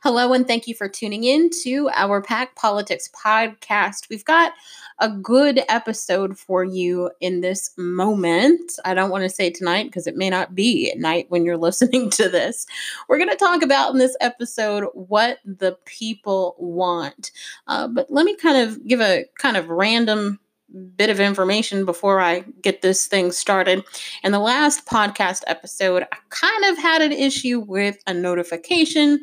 Hello, and thank you for tuning in to our Pack Politics Podcast. We've got a good episode for you in this moment. I don't want to say tonight because it may not be at night when you're listening to this. We're going to talk about in this episode what the people want. But let me kind of give a kind of random bit of information before I get this thing started. In the last podcast episode, I kind of had an issue with a notification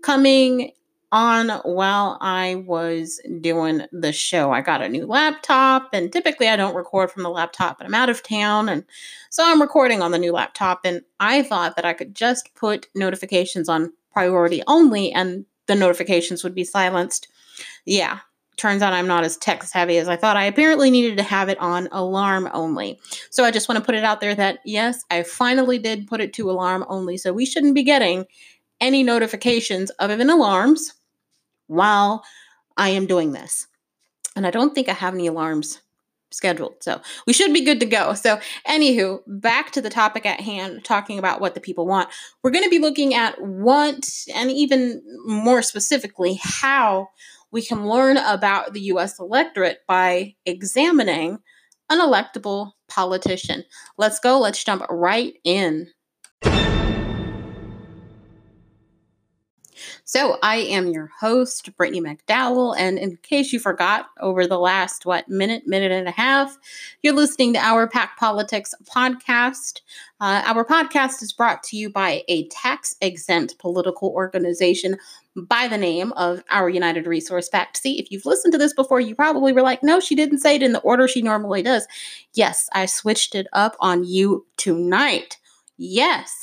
coming on while I was doing the show. I got a new laptop, and typically I don't record from the laptop, but I'm out of town, and so I'm recording on the new laptop, and I thought that I could just put notifications on priority only, and the notifications would be silenced. Yeah. Turns out I'm not as tech savvy as I thought. I apparently needed to have it on alarm only. So I just want to put it out there that, yes, I finally did put it to alarm only. So we shouldn't be getting any notifications other than alarms while I am doing this. And I don't think I have any alarms scheduled. So we should be good to go. So anywho, back to the topic at hand, talking about what the people want. We're going to be looking at what, and even more specifically, how we can learn about the U.S. electorate by examining an electable politician. Let's go. Let's jump right in. So I am your host, Brittany McDowell, and in case you forgot, over the last, minute and a half, you're listening to our Pack Politics Podcast. Our podcast is brought to you by a tax-exempt political organization by the name of our United Resource PAC. See, if you've listened to this before, you probably were like, no, she didn't say it in the order she normally does. Yes, I switched it up on you tonight. Yes.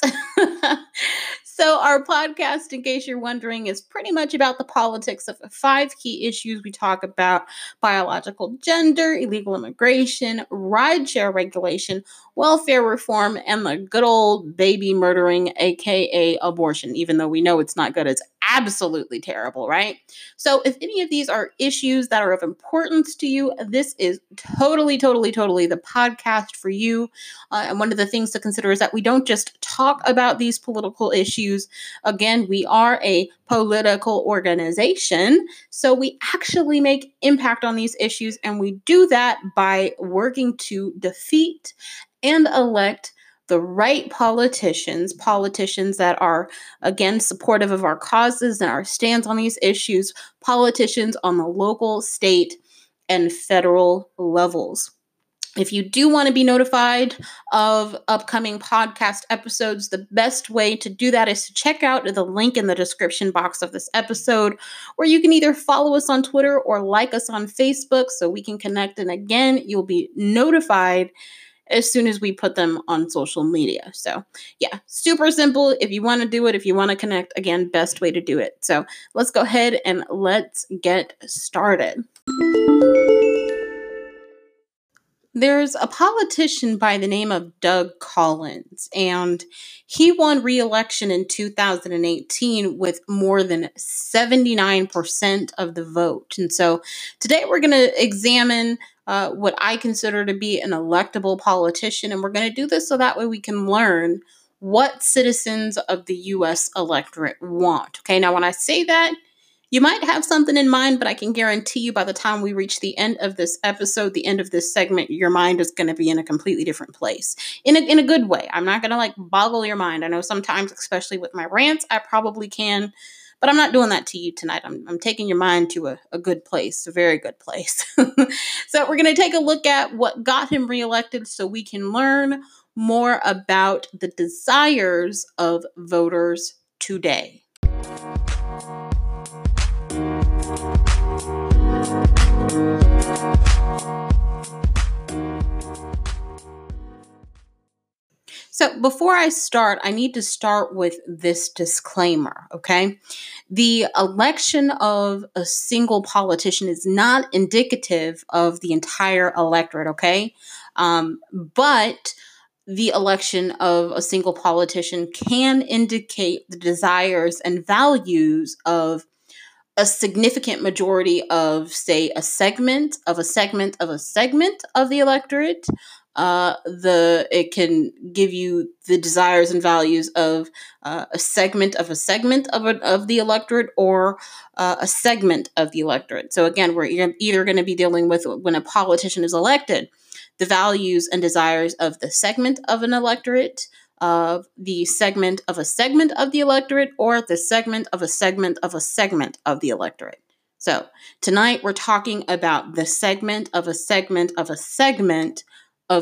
So our podcast, in case you're wondering, is pretty much about the politics of 5 key issues. We talk about biological gender, illegal immigration, rideshare regulation, welfare reform, and the good old baby murdering, aka abortion, even though we know it's not good. It's absolutely terrible, right? So if any of these are issues that are of importance to you, this is totally the podcast for you. And one of the things to consider is that we don't just talk about these political issues. Again, we are a political organization, so we actually make impact on these issues, and we do that by working to defeat and elect the right politicians that are, again, supportive of our causes and our stance on these issues, politicians on the local, state, and federal levels. If you do want to be notified of upcoming podcast episodes, the best way to do that is to check out the link in the description box of this episode, where you can either follow us on Twitter or like us on Facebook so we can connect. And again, you'll be notified as soon as we put them on social media. So yeah, super simple. If you want to do it, if you want to connect, again, best way to do it. So let's go ahead and let's get started. There's a politician by the name of Doug Collins, and he won re-election in 2018 with more than 79% of the vote. And so today we're going to examine what I consider to be an electable politician. And we're going to do this so that way we can learn what citizens of the U.S. electorate want. Okay, now when I say that, you might have something in mind, but I can guarantee you by the time we reach the end of this episode, the end of this segment, your mind is going to be in a completely different place. In a good way. I'm not going to boggle your mind. I know sometimes, especially with my rants, I probably can, but I'm not doing that to you tonight. I'm taking your mind to a good place, a very good place. So we're going to take a look at what got him reelected so we can learn more about the desires of voters today. So before I start, I need to start with this disclaimer, okay? The election of a single politician is not indicative of the entire electorate, okay? But the election of a single politician can indicate the desires and values of a significant majority of, say, a segment of the electorate, It can give you the desires and values of a segment of the electorate or a segment of the electorate. So again, we're either going to be dealing with, when a politician is elected, the values and desires of the segment of an electorate, of the segment of the electorate, or the segment of the electorate. So tonight we're talking about the segment of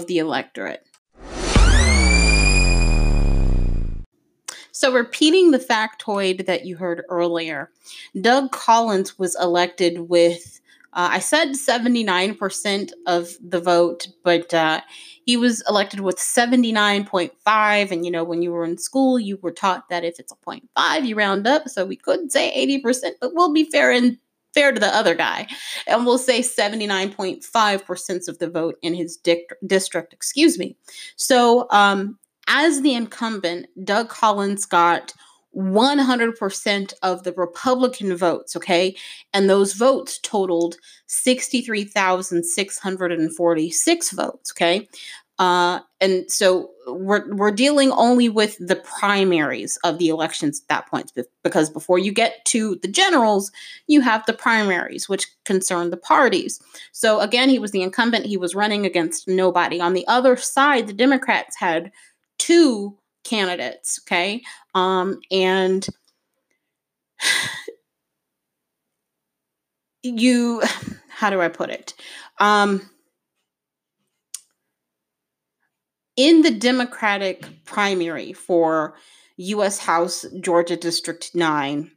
the electorate. So repeating the factoid that you heard earlier, Doug Collins was elected with, I said 79% of the vote, but he was elected with 79.5. And, you know, when you were in school, you were taught that if it's a 0.5, you round up. So we could say 80%, but we'll be fair to the other guy. And we'll say 79.5% of the vote in his district, So as the incumbent, Doug Collins got 100% of the Republican votes, okay? And those votes totaled 63,646 votes, okay? And so we're dealing only with the primaries of the elections at that point, because before you get to the generals, you have the primaries, which concern the parties. So again, he was the incumbent. He was running against nobody. On the other side, the Democrats had two candidates, okay? And how do I put it? In the Democratic primary for U.S. House Georgia District 9,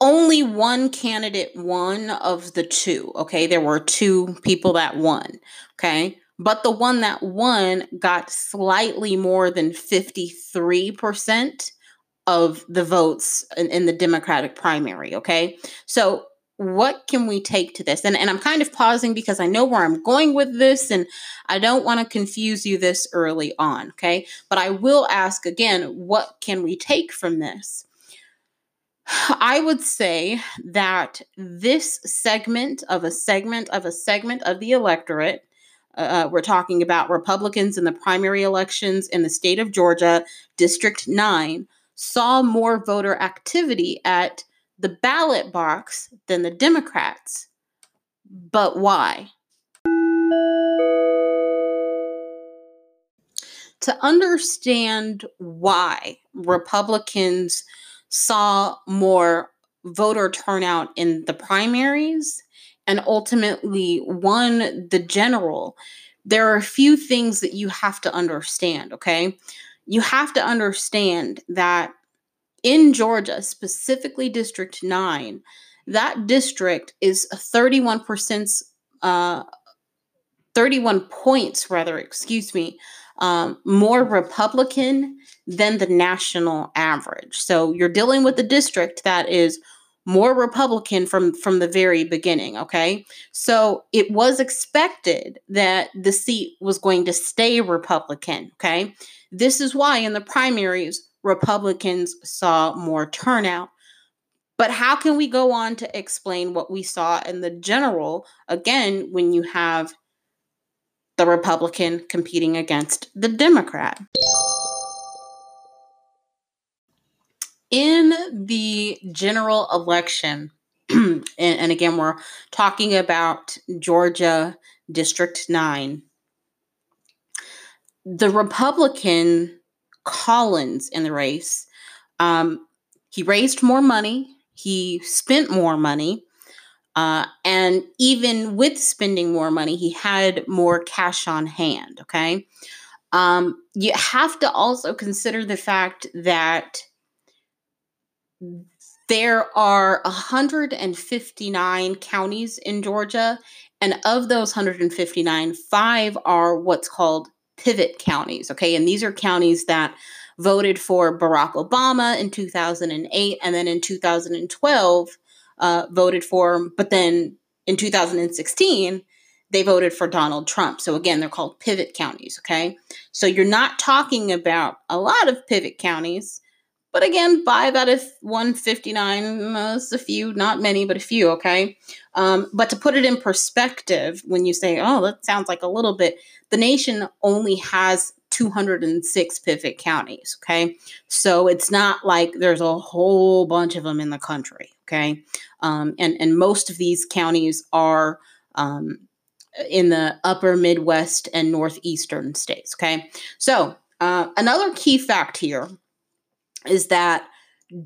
only one candidate won of the two, okay? There were two people that won, okay? But the one that won got slightly more than 53% of the votes in the Democratic primary, okay? So what can we take to this? And I'm kind of pausing because I know where I'm going with this and I don't want to confuse you this early on, okay? But I will ask again, what can we take from this? I would say that this segment of the electorate, we're talking about Republicans in the primary elections in the state of Georgia, District 9, saw more voter activity at the ballot box than the Democrats. But why? To understand why Republicans saw more voter turnout in the primaries and ultimately won the general, there are a few things that you have to understand, okay? You have to understand that in Georgia, specifically District 9, that district is 31 points more Republican than the national average. So you're dealing with a district that is more Republican from the very beginning, okay? So it was expected that the seat was going to stay Republican, okay? This is why in the primaries, Republicans saw more turnout. But how can we go on to explain what we saw in the general, again, when you have the Republican competing against the Democrat? In the general election, and again, we're talking about Georgia District 9, the Republican Collins in the race, he raised more money, he spent more money, and even with spending more money, he had more cash on hand, okay? You have to also consider the fact that there are 159 counties in Georgia, and of those 159, 5 are what's called pivot counties, okay? And these are counties that voted for Barack Obama in 2008 and then in 2012 voted for him, but then in 2016, they voted for Donald Trump. So again, they're called pivot counties, okay? So you're not talking about a lot of pivot counties, But again, 5 out of 159, a few, not many, but a few, okay? But to put it in perspective, when you say, oh, that sounds like a little bit, the nation only has 206 pivot counties, okay? So it's not like there's a whole bunch of them in the country, okay? And most of these counties are in the upper Midwest and Northeastern states, okay? So another key fact here is that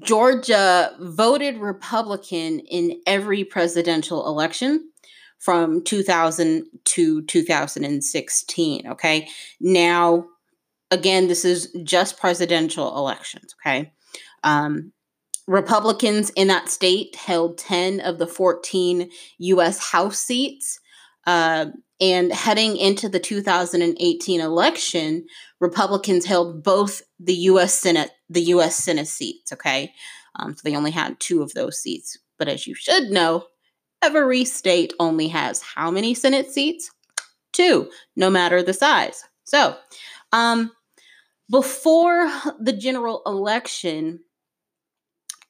Georgia voted Republican in every presidential election from 2000 to 2016, okay? Now, again, this is just presidential elections, okay? Republicans in that state held 10 of the 14 U.S. House seats, and heading into the 2018 election, Republicans held both the U.S. Senate seats, okay? So they only had 2 of those seats. But as you should know, every state only has how many Senate seats? 2, no matter the size. So before the general election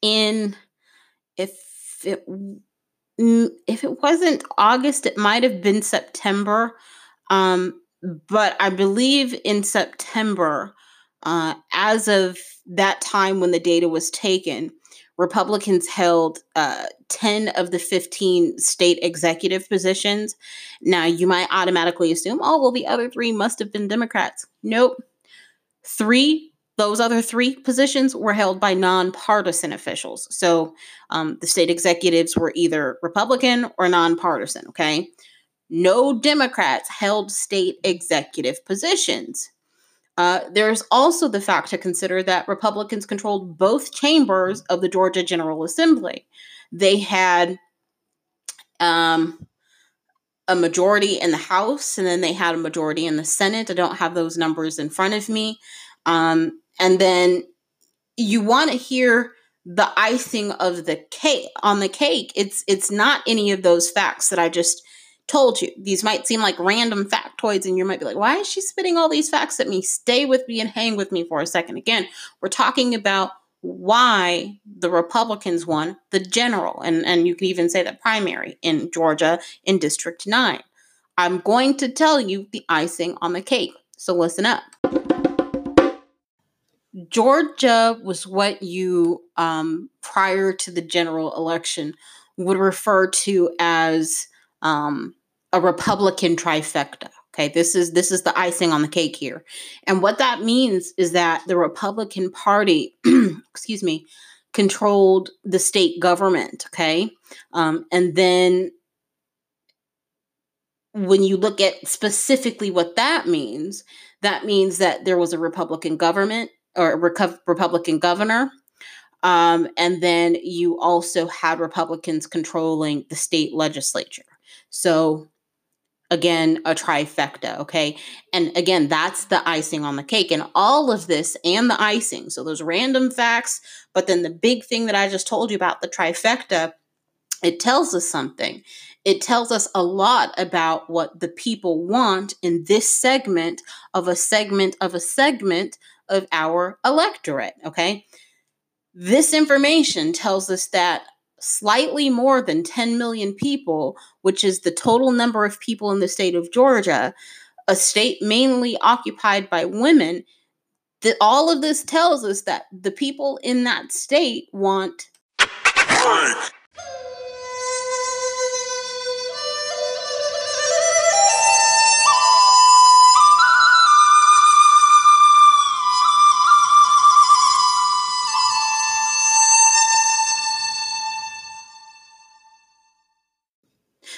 if it wasn't August, it might have been September. But I believe in September, as of that time when the data was taken, Republicans held 10 of the 15 state executive positions. Now, you might automatically assume, oh, well, the other 3 must have been Democrats. Nope. 3 positions were held by nonpartisan officials. So the state executives were either Republican or nonpartisan, okay? No Democrats held state executive positions. There's also the fact to consider that Republicans controlled both chambers of the Georgia General Assembly. They had a majority in the House, and then they had a majority in the Senate. I don't have those numbers in front of me. And then you want to hear the icing of the cake on the cake. It's not any of those facts that I just told you. These might seem like random factoids, and you might be like, why is she spitting all these facts at me? Stay with me and hang with me for a second. Again, we're talking about why the Republicans won the general, and you can even say the primary in Georgia in District 9. I'm going to tell you the icing on the cake, so listen up. Georgia was what you, prior to the general election, would refer to as a Republican trifecta. Okay, this is the icing on the cake here. And what that means is that the Republican Party, excuse me, controlled the state government, okay? And then when you look at specifically what that means that there was a Republican government, or a Republican governor, and then you also had Republicans controlling the state legislature. So again, a trifecta, okay? And again, that's the icing on the cake. And all of this and the icing, so those random facts, but then the big thing that I just told you about, the trifecta, it tells us something. It tells us a lot about what the people want in this segment of a segment of a segment of our electorate, okay? This information tells us that slightly more than 10 million people, which is the total number of people in the state of Georgia, a state mainly occupied by women, that all of this tells us that the people in that state want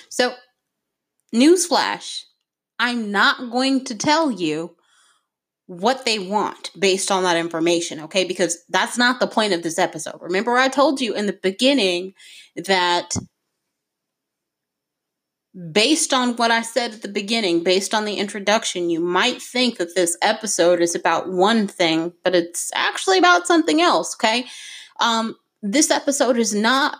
So, newsflash, I'm not going to tell you what they want based on that information, okay? Because that's not the point of this episode. Remember, I told you in the beginning that based on what I said at the beginning, based on the introduction, you might think that this episode is about one thing, but it's actually about something else, okay? This episode is not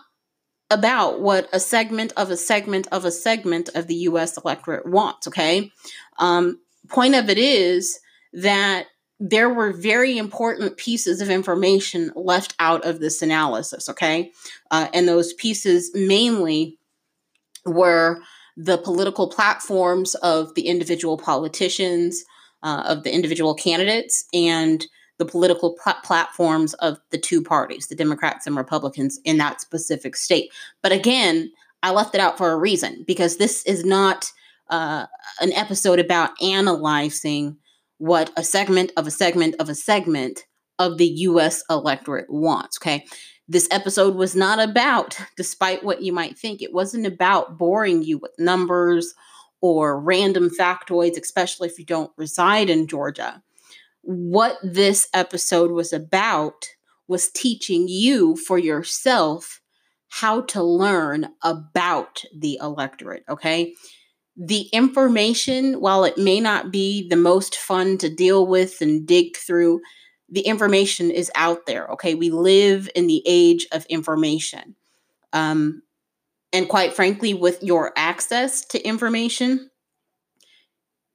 about what a segment of a segment of a segment of the U.S. electorate wants, okay? Point of it is that there were very important pieces of information left out of this analysis, okay? And those pieces mainly were the political platforms of the individual politicians, of the individual candidates, and the political platforms of the two parties, the Democrats and Republicans in that specific state. But again, I left it out for a reason, because this is not an episode about analyzing what a segment of the U.S. electorate wants, okay? This episode was not about, despite what you might think, it wasn't about boring you with numbers or random factoids, especially if you don't reside in Georgia. What this episode was about was teaching you for yourself how to learn about the electorate, okay? The information, while it may not be the most fun to deal with and dig through, the information is out there, okay? We live in the age of information. And quite frankly, with your access to information,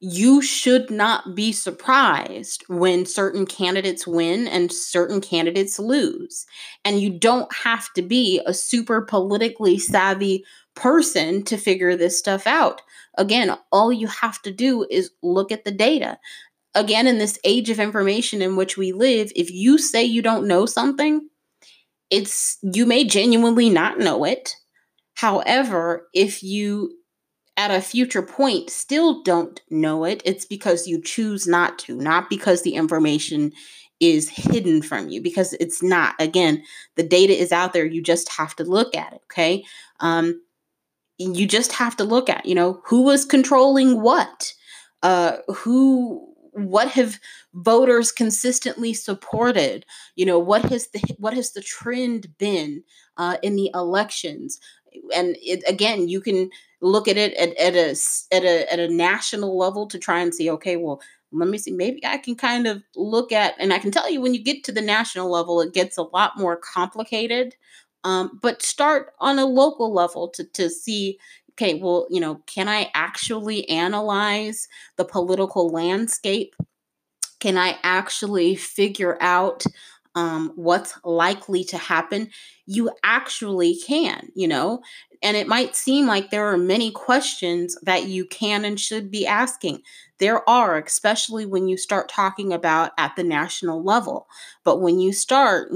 you should not be surprised when certain candidates win and certain candidates lose. And you don't have to be a super politically savvy person to figure this stuff out. Again, all you have to do is look at the data. Again, in this age of information in which we live, if you say you don't know something, you may genuinely not know it. However, if you at a future point still don't know it, it's because you choose not to, not because the information is hidden from you, because it's not. Again, the data is out there. You just have to look at it, okay? You just have to look at, who was controlling what, what have voters consistently supported? What has the trend been in the elections? And again, you can look at it at a national level to try and see, okay, well, let me see, maybe I can kind of look at, and I can tell you when you get to the national level, it gets a lot more complicated. But start on a local level to see, okay, well, can I actually analyze the political landscape? Can I actually figure out what's likely to happen? You actually can, and it might seem like there are many questions that you can and should be asking. There are, especially when you start talking about at the national level. But when you start,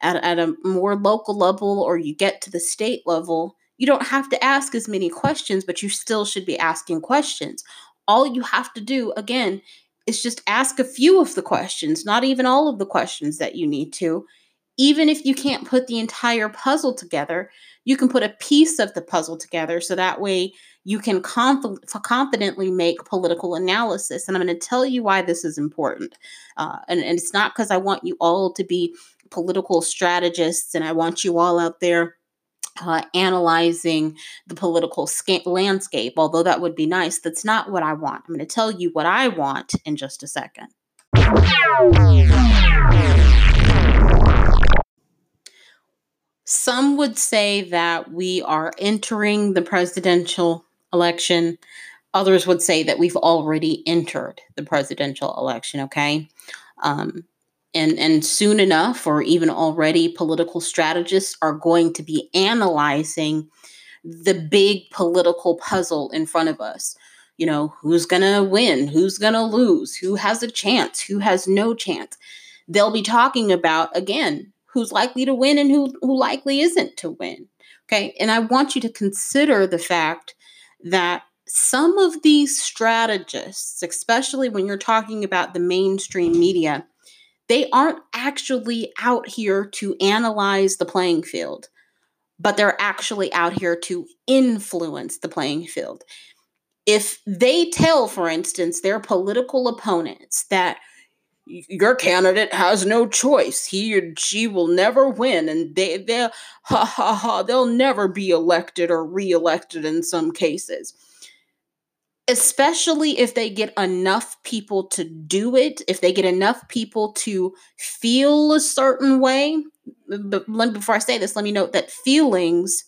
at a more local level, or you get to the state level, you don't have to ask as many questions, but you still should be asking questions. All you have to do, again, is just ask a few of the questions, not even all of the questions that you need to. Even if you can't put the entire puzzle together, you can put a piece of the puzzle together, so that way you can confidently make political analysis. And I'm going to tell you why this is important. And it's not because I want you all to be political strategists and I want you all out there analyzing the political landscape, although that would be nice. That's not what I want. I'm going to tell you what I want in just a second. Some would say that we are entering the presidential election. Others would say that we've already entered the presidential election, okay? And soon enough, or even already, political strategists are going to be analyzing the big political puzzle in front of us. Who's going to win? Who's going to lose? Who has a chance? Who has no chance? They'll be talking about, again, who's likely to win and who likely isn't to win. Okay. And I want you to consider the fact that some of these strategists, especially when you're talking about the mainstream media, they aren't actually out here to analyze the playing field, but they're actually out here to influence the playing field. If they tell, for instance, their political opponents that your candidate has no choice, he or she will never win, and they'll never be elected or reelected in some cases. Especially if they get enough people to do it, if they get enough people to feel a certain way. But before I say this, let me note that feelings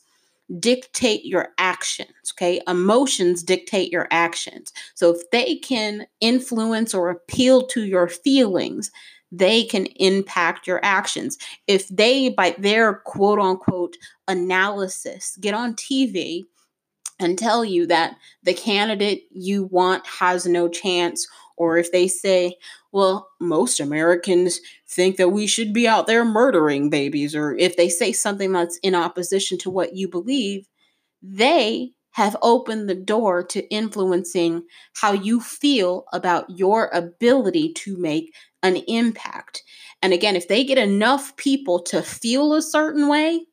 dictate your actions, okay? Emotions dictate your actions. So if they can influence or appeal to your feelings, they can impact your actions. If they, by their quote unquote analysis, get on TV and tell you that the candidate you want has no chance, or if they say, well, most Americans think that we should be out there murdering babies, or if they say something that's in opposition to what you believe, they have opened the door to influencing how you feel about your ability to make an impact. And again, if they get enough people to feel a certain way,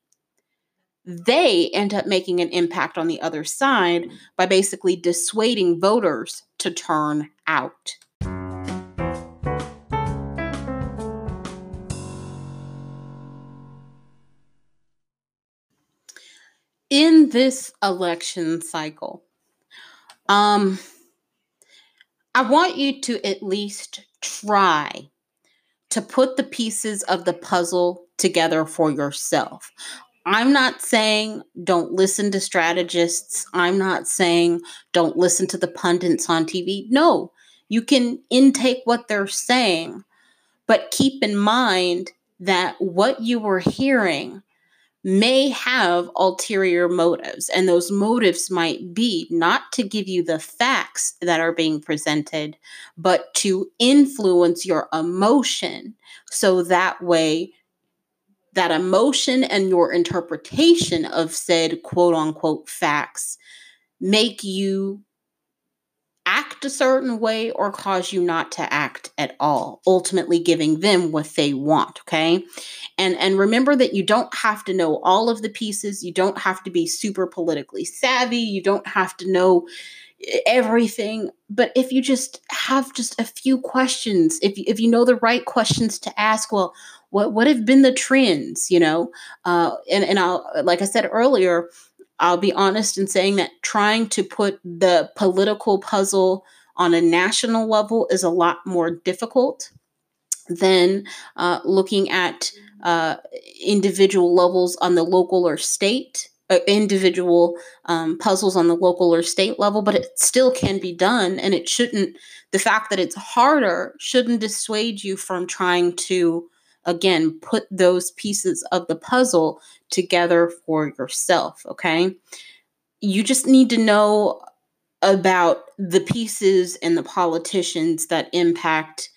they end up making an impact on the other side by basically dissuading voters to turn out. In this election cycle, I want you to at least try to put the pieces of the puzzle together for yourself. I'm not saying don't listen to strategists. I'm not saying don't listen to the pundits on TV. No, you can intake what they're saying, but keep in mind that what you are hearing may have ulterior motives, and those motives might be not to give you the facts that are being presented, but to influence your emotion so that way that emotion and your interpretation of said quote unquote facts make you act a certain way or cause you not to act at all, ultimately giving them what they want, okay? And remember that you don't have to know all of the pieces. You don't have to be super politically savvy. You don't have to know everything. But if you just have just a few questions, if you know the right questions to ask, well, what have been the trends, you know? And I'll, like I said earlier, I'll be honest in saying that trying to put the political puzzle on a national level is a lot more difficult than looking at individual levels on the local or state, individual puzzles on the local or state level, but it still can be done. And it shouldn't, the fact that it's harder shouldn't dissuade you from trying to, again, put those pieces of the puzzle together for yourself, okay? You just need to know about the pieces and the politicians that impact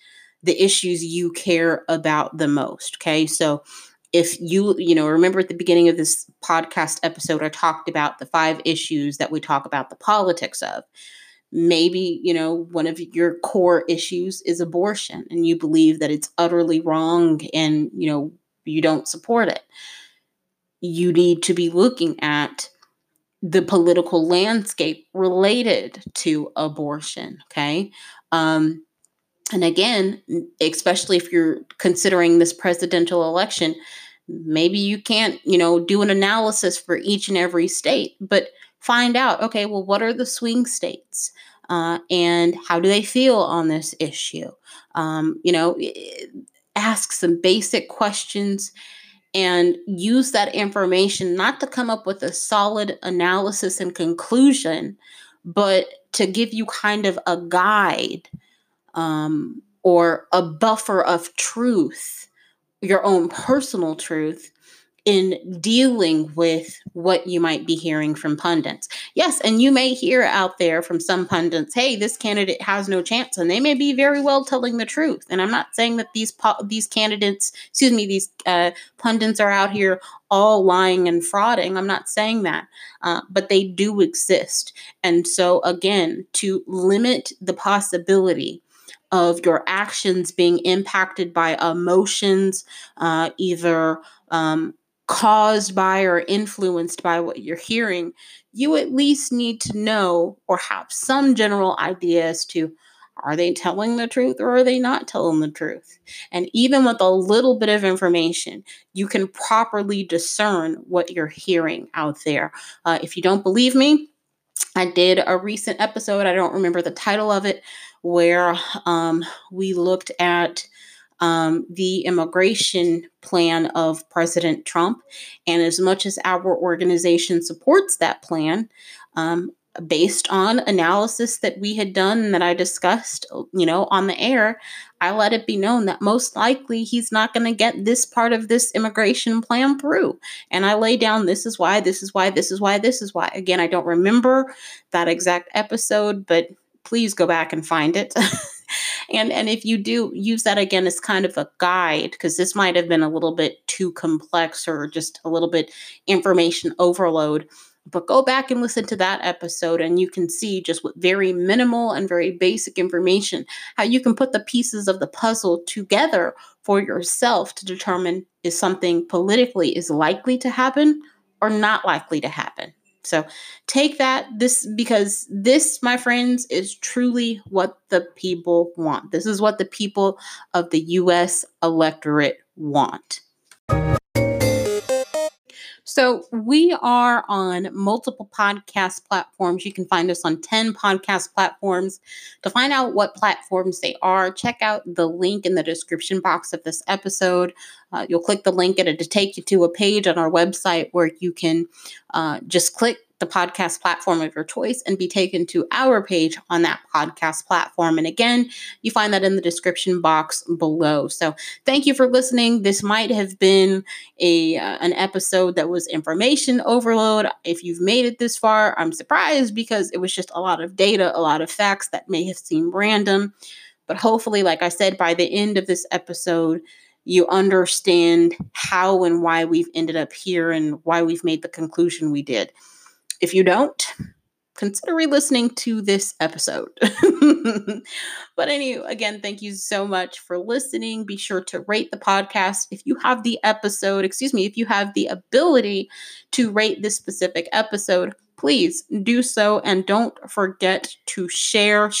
the issues you care about the most, okay? So if you remember at the beginning of this podcast episode, I talked about the 5 issues that we talk about the politics of. Maybe, one of your core issues is abortion and you believe that it's utterly wrong and, you don't support it. You need to be looking at the political landscape related to abortion, okay? And again, especially if you're considering this presidential election, maybe you can't, do an analysis for each and every state, but find out, okay, well, what are the swing states? And how do they feel on this issue? Ask some basic questions and use that information not to come up with a solid analysis and conclusion, but to give you kind of a guide or a buffer of truth, your own personal truth, in dealing with what you might be hearing from pundits. Yes, and you may hear out there from some pundits, hey, this candidate has no chance, and they may be very well telling the truth. And I'm not saying that these pundits are out here all lying and frauding. I'm not saying that, but they do exist. And so again, to limit the possibility of your actions being impacted by emotions, either caused by or influenced by what you're hearing, you at least need to know or have some general idea as to, are they telling the truth or are they not telling the truth? And even with a little bit of information, you can properly discern what you're hearing out there. If you don't believe me, I did a recent episode, I don't remember the title of it, where we looked at the immigration plan of President Trump. And as much as our organization supports that plan, based on analysis that we had done that I discussed, on the air, I let it be known that most likely he's not going to get this part of this immigration plan through. And I lay down, this is why. Again, I don't remember that exact episode, but please go back and find it. And if you do, use that again as kind of a guide, because this might have been a little bit too complex or just a little bit information overload. But go back and listen to that episode and you can see just with very minimal and very basic information, how you can put the pieces of the puzzle together for yourself to determine if something politically is likely to happen or not likely to happen. So take this, because this, my friends, is truly what the people want. This is what the people of the U.S. electorate want. So we are on multiple podcast platforms. You can find us on 10 podcast platforms. To find out what platforms they are, check out the link in the description box of this episode. You'll click the link and it'll take you to a page on our website where you can just click the podcast platform of your choice and be taken to our page on that podcast platform. And again, you find that in the description box below. So thank you for listening. This might have been an episode that was information overload. If you've made it this far, I'm surprised, because it was just a lot of data, a lot of facts that may have seemed random. But hopefully, like I said, by the end of this episode, you understand how and why we've ended up here and why we've made the conclusion we did. If you don't, consider re-listening to this episode. But anyway, again, thank you so much for listening. Be sure to rate the podcast. If you have the ability to rate this specific episode, please do so. And don't forget to share,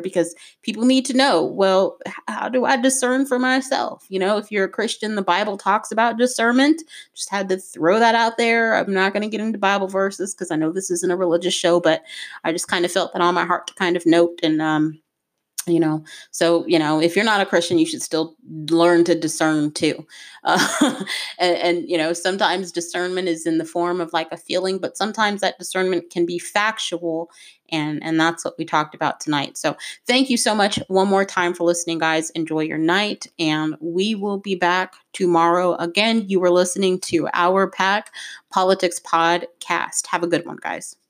because people need to know, well, how do I discern for myself? If you're a Christian, the Bible talks about discernment. Just had to throw that out there. I'm not going to get into Bible verses because I know this isn't a religious show, but I just kind of felt that on my heart to kind of note. And, so, if you're not a Christian, you should still learn to discern too. And sometimes discernment is in the form of like a feeling, but sometimes that discernment can be factual. And that's what we talked about tonight. So thank you so much one more time for listening, guys. Enjoy your night. And we will be back tomorrow. Again, you were listening to our Pack Politics Podcast. Have a good one, guys.